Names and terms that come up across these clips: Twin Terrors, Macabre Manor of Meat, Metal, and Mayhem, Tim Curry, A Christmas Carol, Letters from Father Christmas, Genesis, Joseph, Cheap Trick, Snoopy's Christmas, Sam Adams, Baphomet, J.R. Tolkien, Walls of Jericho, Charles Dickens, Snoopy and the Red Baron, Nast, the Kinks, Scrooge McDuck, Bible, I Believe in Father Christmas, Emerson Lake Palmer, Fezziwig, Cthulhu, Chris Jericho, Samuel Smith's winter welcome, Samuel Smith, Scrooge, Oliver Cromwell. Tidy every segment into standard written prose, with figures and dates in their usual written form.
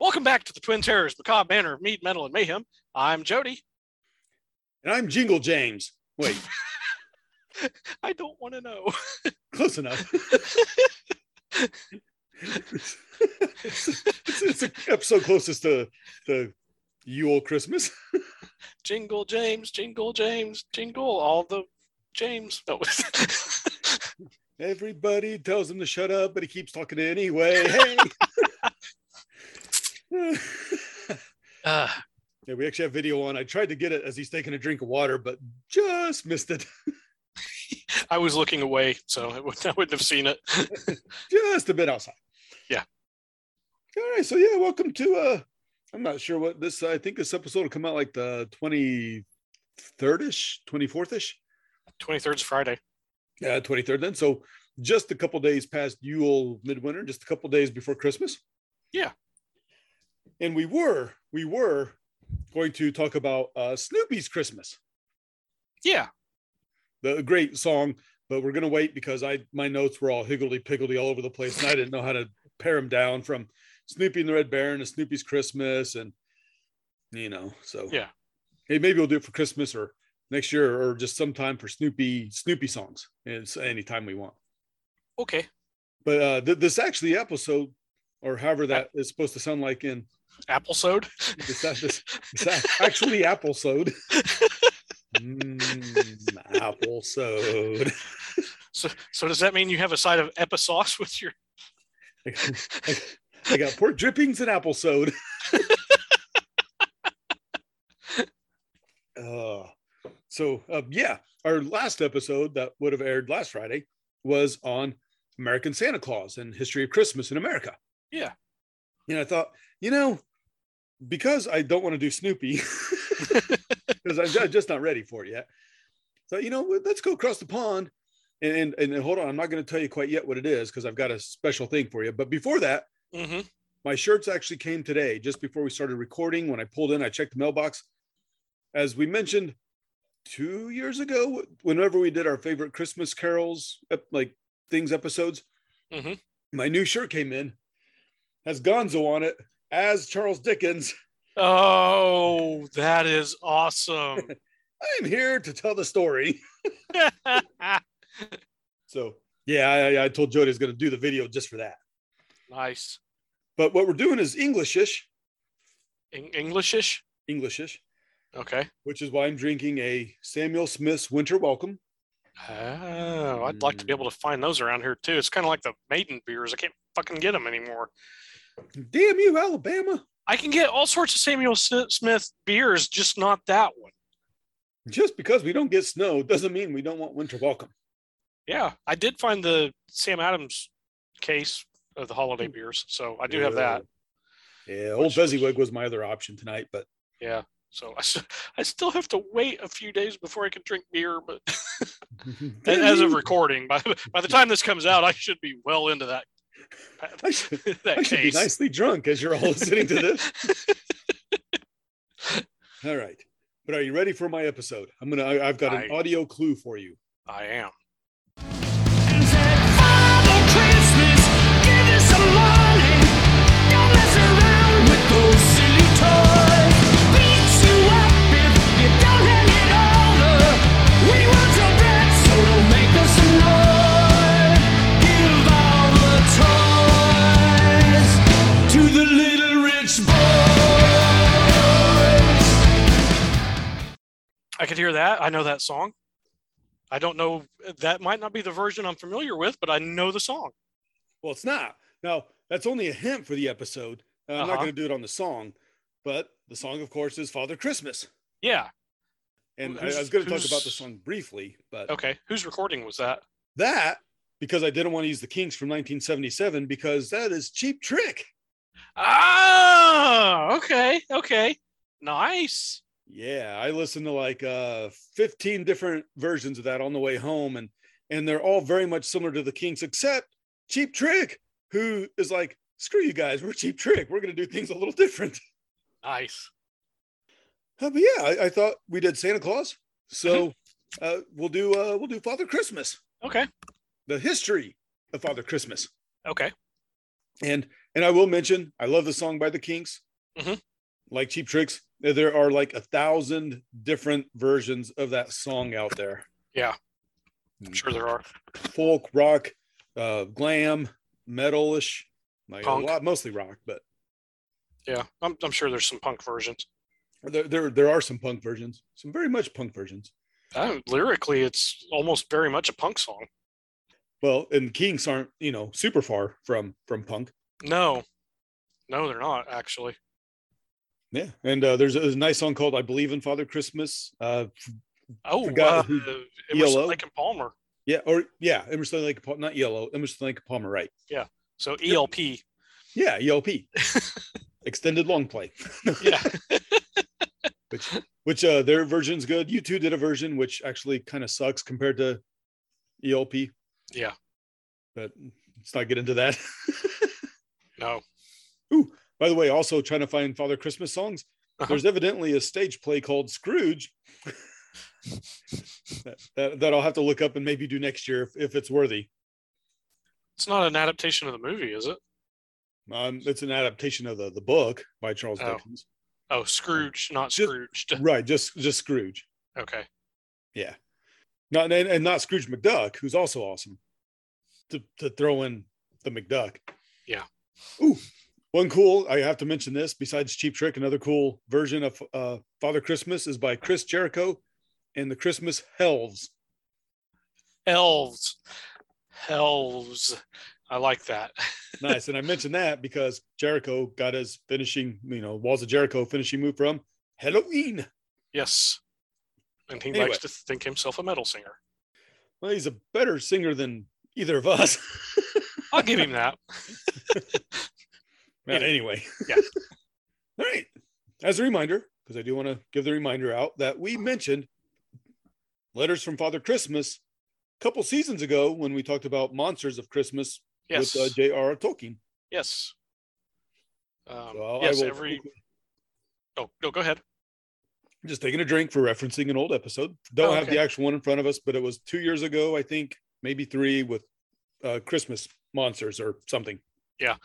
Welcome back to the Twin Terrors, Macabre Manor of Meat, Metal, and Mayhem. I'm Jody. And I'm Jingle James. Wait. I don't want to know. Close enough. It's an episode closest to the Yule Christmas. Jingle James, Jingle James, Jingle, all the James. Oh. Everybody tells him to shut up, but he keeps talking anyway. Hey. Yeah, we actually have video on. I tried to get it as he's taking a drink of water, but just missed it. I was looking away, so I wouldn't have seen it. Just a bit outside. Yeah. All right. So yeah, welcome to I'm not sure what this I think this episode will come out like the 23rd-ish, 24th-ish. 23rd's Friday. Yeah, 23rd then. So just a couple days past Yule midwinter, just a couple days before Christmas. Yeah. And we were going to talk about Snoopy's Christmas. Yeah. The great song, but we're going to wait because my notes were all higgledy-piggledy all over the place, and I didn't know how to pare them down from Snoopy and the Red Baron to Snoopy's Christmas, and, you know, so. Yeah. Hey, maybe we'll do it for Christmas or next year or just sometime for Snoopy songs. It's anytime we want. Okay. But this actually episode, or however that is supposed to sound like in... Applesode? It's actually Applesode. Apple soda. So does that mean you have a side of epa sauce with your? I got pork drippings and apple soda. Yeah, our last episode that would have aired last Friday was on American Santa Claus and history of Christmas in America. Yeah, and I thought, because I don't want to do Snoopy. Because I'm just not ready for it yet. So, let's go across the pond and hold on. I'm not going to tell you quite yet what it is because I've got a special thing for you. But before that, my shirts actually came today just before we started recording. When I pulled in, I checked the mailbox. As we mentioned 2 years ago, whenever we did our favorite Christmas carols, like things episodes, my new shirt came in, has Gonzo on it as Charles Dickens. Oh, that is awesome. I'm here to tell the story. So, yeah, I told Jody I was going to do the video just for that. Nice. But what we're doing is English-ish. English-ish? English-ish. Okay. Which is why I'm drinking a Samuel Smith's winter welcome. Oh, I'd like to be able to find those around here, too. It's kind of like the Maiden beers. I can't fucking get them anymore. Damn you, Alabama. I can get all sorts of Samuel Smith beers, just not that one. Just because we don't get snow doesn't mean we don't want winter welcome. Yeah, I did find the Sam Adams case of the holiday beers, so I do have that. Yeah, old Fezziwig was my other option tonight, but... Yeah, so I still have to wait a few days before I can drink beer, but as of recording, by the time this comes out, I should be well into that. I should be nicely drunk as you're all listening to this. All right, but are you ready for my episode? I've got an audio clue for you. I am. I could hear that. I know that song. I don't know. That might not be the version I'm familiar with, but I know the song. Well, it's not. Now, that's only a hint for the episode. I'm not going to do it on the song, but the song, of course, is Father Christmas. Yeah. And I was going to talk about the song briefly, but... Okay. Whose recording was that? That, because I didn't want to use the Kinks from 1977, because that is Cheap Trick. Ah, okay. Okay. Nice. Yeah, I listened to like 15 different versions of that on the way home, and they're all very much similar to the Kinks, except Cheap Trick, who is like, screw you guys, we're Cheap Trick. We're going to do things a little different. Nice. But yeah, I thought we did Santa Claus, so we'll do Father Christmas. Okay. The history of Father Christmas. Okay. And I will mention, I love the song by the Kinks. Mm-hmm. Like Cheap Tricks, there are like 1,000 different versions of that song out there. Yeah, I'm sure there are. Folk, rock, glam, metalish, like punk. A lot, mostly rock, but yeah, I'm sure there's some punk versions. There are some punk versions, some very much punk versions. Lyrically, it's almost very much a punk song. Well, and Kinks aren't, super far from punk. No, they're not actually. Yeah, and there's a nice song called "I Believe in Father Christmas." Emerson Lake and Palmer. Yeah, Emerson Lake, not Yellow. Emerson Lake Palmer, right? Yeah. So ELP. Yeah, ELP. Extended long play. Yeah. which their version's good. U2 did a version which actually kind of sucks compared to ELP. Yeah. But let's not get into that. No. Ooh. By the way, also trying to find Father Christmas songs. Uh-huh. There's evidently a stage play called Scrooge that I'll have to look up and maybe do next year if it's worthy. It's not an adaptation of the movie, is it? It's an adaptation of the book by Charles Dickens. Oh, Scrooge, not Scrooged. Right, just Scrooge. Okay. Yeah. And not Scrooge McDuck, who's also awesome. To throw in the McDuck. Yeah. Ooh. One cool, I have to mention this, besides Cheap Trick, another cool version of Father Christmas is by Chris Jericho and the Christmas Helves. Helves. I like that. Nice. And I mentioned that because Jericho got his finishing, Walls of Jericho finishing move from Halloween. Yes. And he likes to think himself a metal singer. Well, he's a better singer than either of us. I'll give him that. But anyway, yeah. All right. As a reminder, because I do want to give the reminder out that we mentioned Letters from Father Christmas a couple seasons ago when we talked about Monsters of Christmas with J.R. Tolkien. Yes. Oh, no, go ahead. I'm just taking a drink for referencing an old episode. Don't have the actual one in front of us, but it was 2 years ago, I think, maybe three, with Christmas monsters or something. Yeah.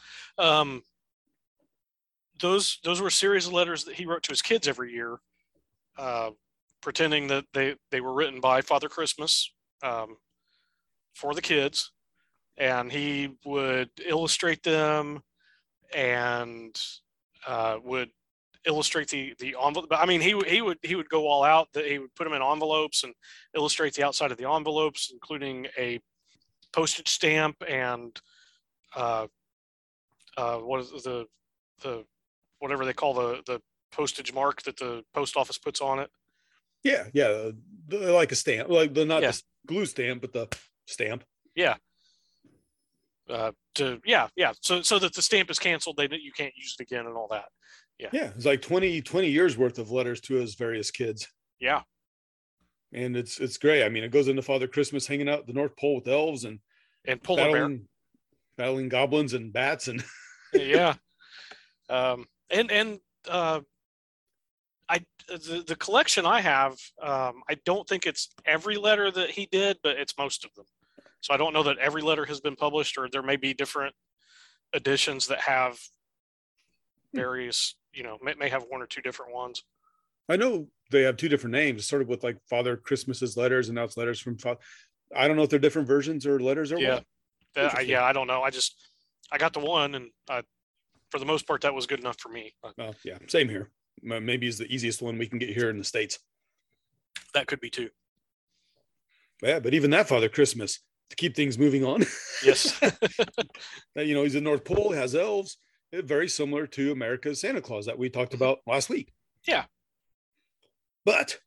Those were a series of letters that he wrote to his kids every year, pretending that they were written by Father Christmas for the kids. And he would illustrate them and would illustrate the envelope. I mean, he would go all out. He would put them in envelopes and illustrate the outside of the envelopes, including a postage stamp and what is the whatever they call the postage mark that the post office puts on it? Yeah, like a stamp, like the glue stamp, but the stamp. Yeah. So that the stamp is canceled, you can't use it again and all that. Yeah. Yeah, it's like 20 years worth of letters to his various kids. Yeah. And it's great. I mean, it goes into Father Christmas hanging out at the North Pole with elves and polar bear. Battling goblins and bats and yeah. The collection I have, I don't think it's every letter that he did, but it's most of them. So I don't know that every letter has been published, or there may be different editions that have various, may have one or two different ones. I know they have two different names. It started with like Father Christmas's letters, and now it's Letters from Father. I don't know if they're different versions or letters or what. I don't know. I got the one, and for the most part, that was good enough for me. Oh, yeah, same here. Maybe it's the easiest one we can get here in the States. That could be too. Yeah, but even that Father Christmas, to keep things moving on. Yes. He's in North Pole, has elves, very similar to America's Santa Claus that we talked about last week. Yeah. But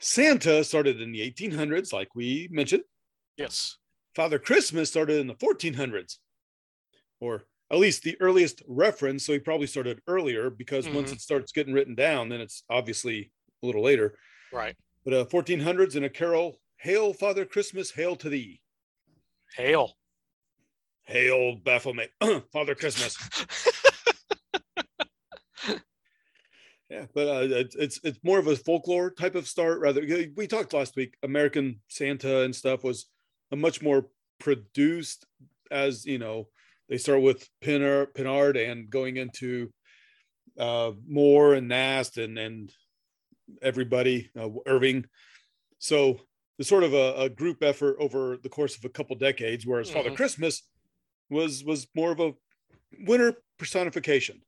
Santa started in the 1800s, like we mentioned. Yes. Father Christmas started in the 1400s, or at least the earliest reference. So he probably started earlier, because once it starts getting written down, then it's obviously a little later. Right. But 1400s in a carol, Hail, Father Christmas, hail to thee. Hail. Hail, Baphomet, Father Christmas. Yeah, but it's more of a folklore type of start. Rather, we talked last week, American Santa and stuff was much more produced, as they start with Pinard and going into Moore and Nast and everybody, Irving. So it's sort of a group effort over the course of a couple decades, whereas Father Christmas was more of a winter personification.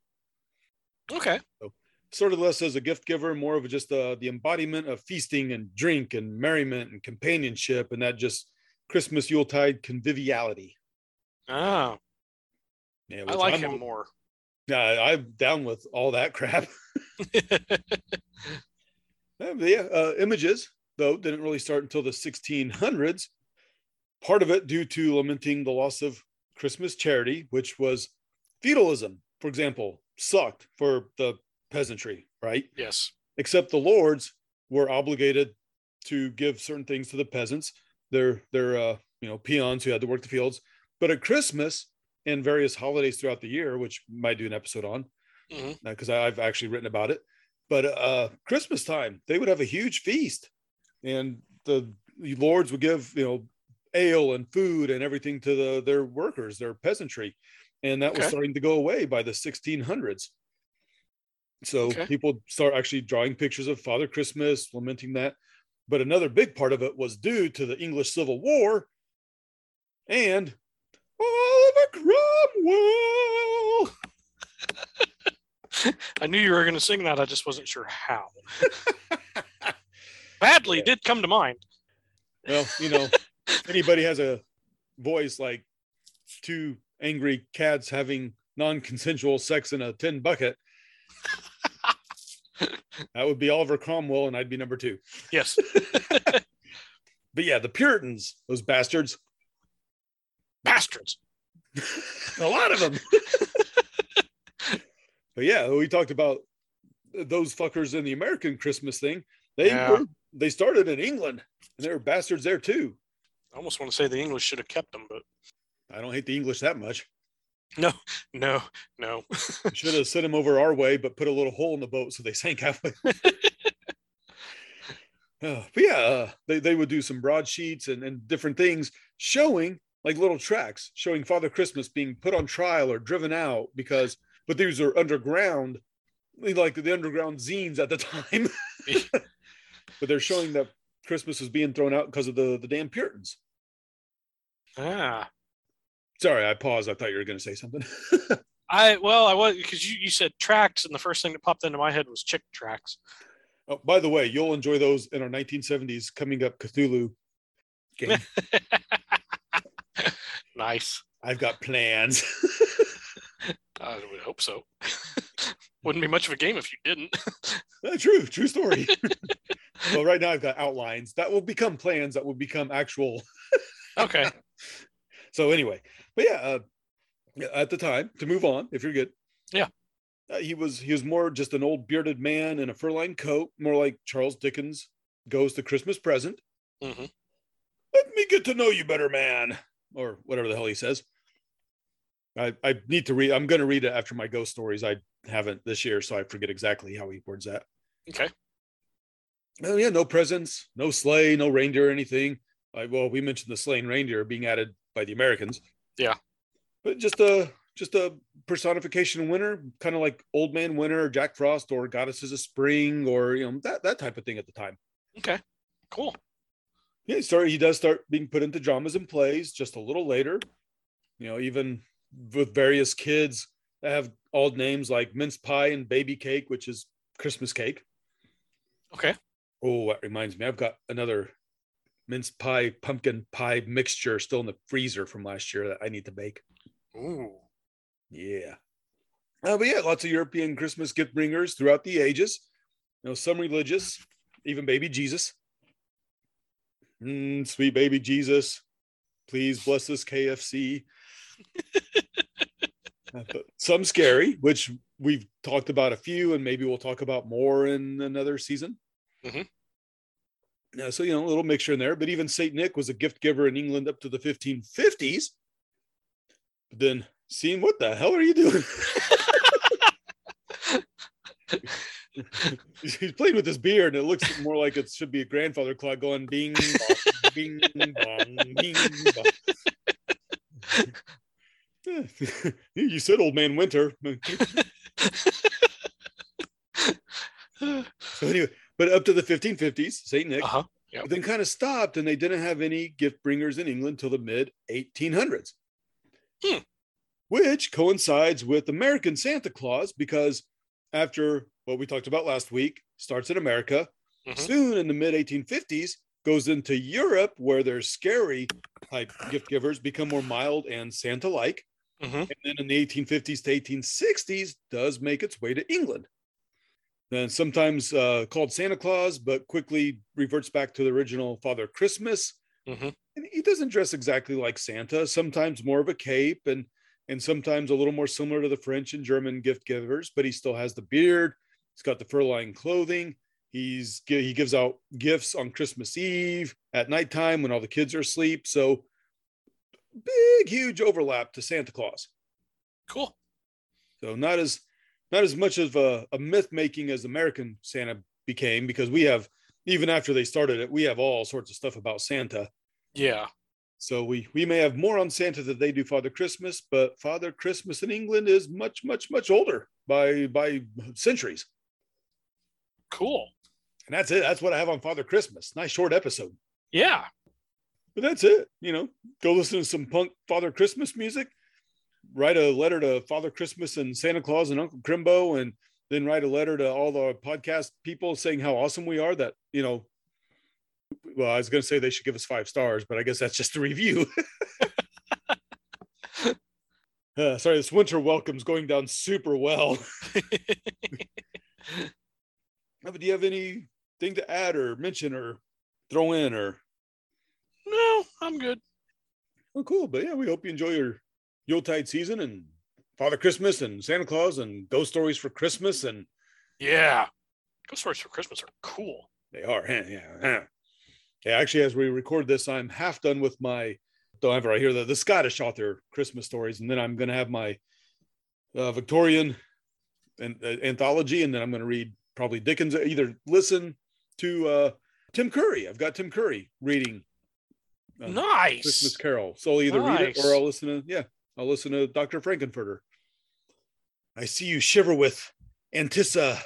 Okay. So, sort of less as a gift giver, more of just the embodiment of feasting and drink and merriment and companionship, and that just Christmas Yuletide conviviality. Oh, yeah, I like him more. Yeah, I'm down with all that crap. Images, though, didn't really start until the 1600s. Part of it due to lamenting the loss of Christmas charity, which was feudalism, for example, sucked for the peasantry, right? Yes. Except the lords were obligated to give certain things to the peasants, their peons who had to work the fields. But at Christmas and various holidays throughout the year, which might do an episode on, because I've actually written about it. But Christmas time, they would have a huge feast, and the lords would give ale and food and everything to their workers, their peasantry, and that was starting to go away by the 1600s. So people start actually drawing pictures of Father Christmas, lamenting that. But another big part of it was due to the English Civil War and Oliver Cromwell. I knew you were going to sing that. I just wasn't sure how. Badly did come to mind. Well, anybody has a voice like two angry cats having non-consensual sex in a tin bucket. That would be Oliver Cromwell, and I'd be number two. Yes. But yeah, the Puritans, those bastards. Bastards. A lot of them. But yeah, we talked about those fuckers in the American Christmas thing. They started in England, and they were bastards there too. I almost want to say the English should have kept them, but I don't hate the English that much. No. Should have sent them over our way, but put a little hole in the boat so they sank halfway. They would do some broadsheets and different things showing, like little tracks, showing Father Christmas being put on trial or driven out because, but these are underground, like the underground zines at the time. But they're showing that Christmas was being thrown out because of the damn Puritans. Ah. Sorry, I paused. I thought you were going to say something. I was, because you said tracks, and the first thing that popped into my head was chick tracks. Oh, by the way, you'll enjoy those in our 1970s coming up Cthulhu game. Nice. I've got plans. I would hope so. Wouldn't be much of a game if you didn't. True story. Well, right now I've got outlines that will become plans that will become actual. Okay. So anyway, but yeah, at the time, to move on, if you're good. Yeah. He was more just an old bearded man in a fur-lined coat, more like Charles Dickens goes to Christmas present. Mm-hmm. Let me get to know you better, man. Or whatever the hell he says. I need to read. I'm going to read it after my ghost stories. I haven't this year, so I forget exactly how he words that. Okay. Well, yeah, no presents, no sleigh, no reindeer or anything. We mentioned the slain reindeer being added by the Americans. Yeah. But just a personification of winter, kind of like Old Man Winter or Jack Frost or Goddesses of Spring or that type of thing at the time. Okay. Cool. Yeah, he does start being put into dramas and plays just a little later. Even with various kids that have odd names like mince pie and baby cake, which is Christmas cake. Okay. Oh, that reminds me. I've got another mince pie, pumpkin pie mixture still in the freezer from last year that I need to bake. Ooh. Yeah. Lots of European Christmas gift bringers throughout the ages. Some religious, even baby Jesus. Sweet baby Jesus, please bless this KFC. Some scary, which we've talked about a few, and maybe we'll talk about more in another season. Mm-hmm. So, a little mixture in there, but even St. Nick was a gift giver in England up to the 1550s. But then, seeing what the hell are you doing? He's playing with his beard, and it looks more like it should be a grandfather clock going ding, bong, ding, bong, ding, bong. You said Old Man Winter. So anyway, but up to the 1550s, St. Nick, yep. Then kind of stopped, and they didn't have any gift bringers in England till the mid-1800s, which coincides with American Santa Claus, because after what we talked about last week, starts in America, soon in the mid-1850s, goes into Europe, where their scary type gift givers become more mild and Santa-like. And then in the 1850s to 1860s, does make its way to England. Then sometimes called Santa Claus, but quickly reverts back to the original Father Christmas. And he doesn't dress exactly like Santa, sometimes more of a cape, and sometimes a little more similar to the French and German gift givers, but he still has the beard. He's got the fur-lined clothing. He gives out gifts on Christmas Eve at nighttime when all the kids are asleep. So big, huge overlap to Santa Claus. Cool. So not as much of a myth making as American Santa became, because we have, even after they started it, we have all sorts of stuff about Santa. Yeah. So we may have more on Santa than they do Father Christmas, but Father Christmas in England is much, much, much older by centuries. Cool. And that's it. That's what I have on Father Christmas. Nice short episode. Yeah. But that's it. You know, go listen to some punk Father Christmas music, write a letter to Father Christmas and Santa Claus and Uncle Crimbo, and then write a letter to all the podcast people saying how awesome we are that, you know, well, I was going to say they should give us 5 stars, but I guess that's just a review. Sorry, this winter welcome's going down super well. But do you have anything to add or mention or throw in or? No, I'm good. Well, cool. But yeah, we hope you enjoy your Yuletide season and Father Christmas and Santa Claus and Ghost Stories for Christmas. And yeah, Ghost Stories for Christmas are cool. They are. Yeah. Actually, as we record this, I'm half done with my, don't have it right here, the Scottish author Christmas stories. And then I'm going to have my Victorian anthology. And then I'm going to read probably Dickens, either listen to Tim Curry. I've got Tim Curry reading nice Christmas Carol. So I'll either read it or I'll listen to Dr. Frankenfurter. I see you shiver with Antissa.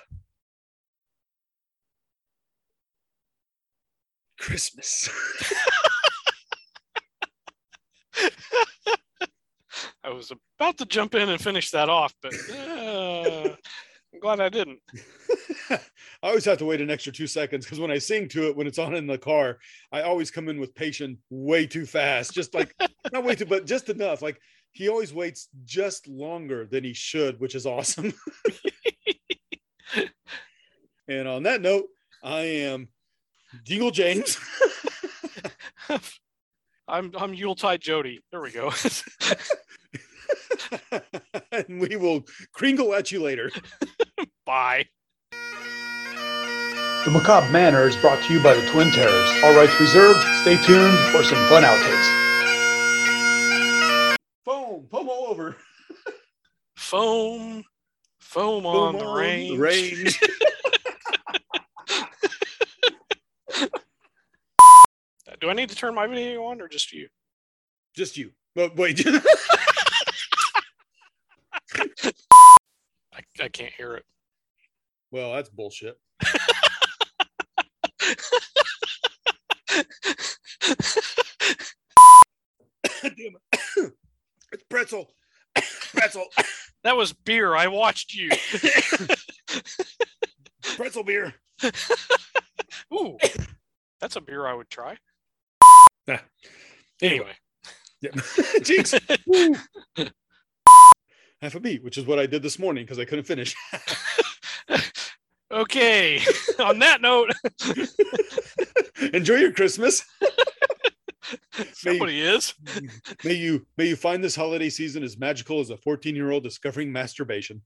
Christmas. I was about to jump in and finish that off, but I'm glad I didn't. I always have to wait an extra 2 seconds, because when I sing to it, when it's on in the car, I always come in with patient way too fast. Just like, not way too, but just enough. Like, he always waits just longer than he should, which is awesome. And on that note, I am Dingle James. I'm Yuletide Jody. There we go. And we will kringle at you later. Bye. The Macabre Manor is brought to you by the Twin Terrors. All rights reserved. Stay tuned for some fun outtakes. Foam all over. Foam on the range. Do I need to turn my video on, or just you? Just you. But wait. I can't hear it. Well, that's bullshit. Damn it. It's pretzel. Pretzel. That was beer. I watched you. Pretzel beer. Ooh. That's a beer I would try. Nah. Anyway. Yeah. Jeez. Woo. Half a beat, which is what I did this morning because I couldn't finish. Okay. On that note, enjoy your Christmas. May you find this holiday season as magical as a 14-year-old discovering masturbation.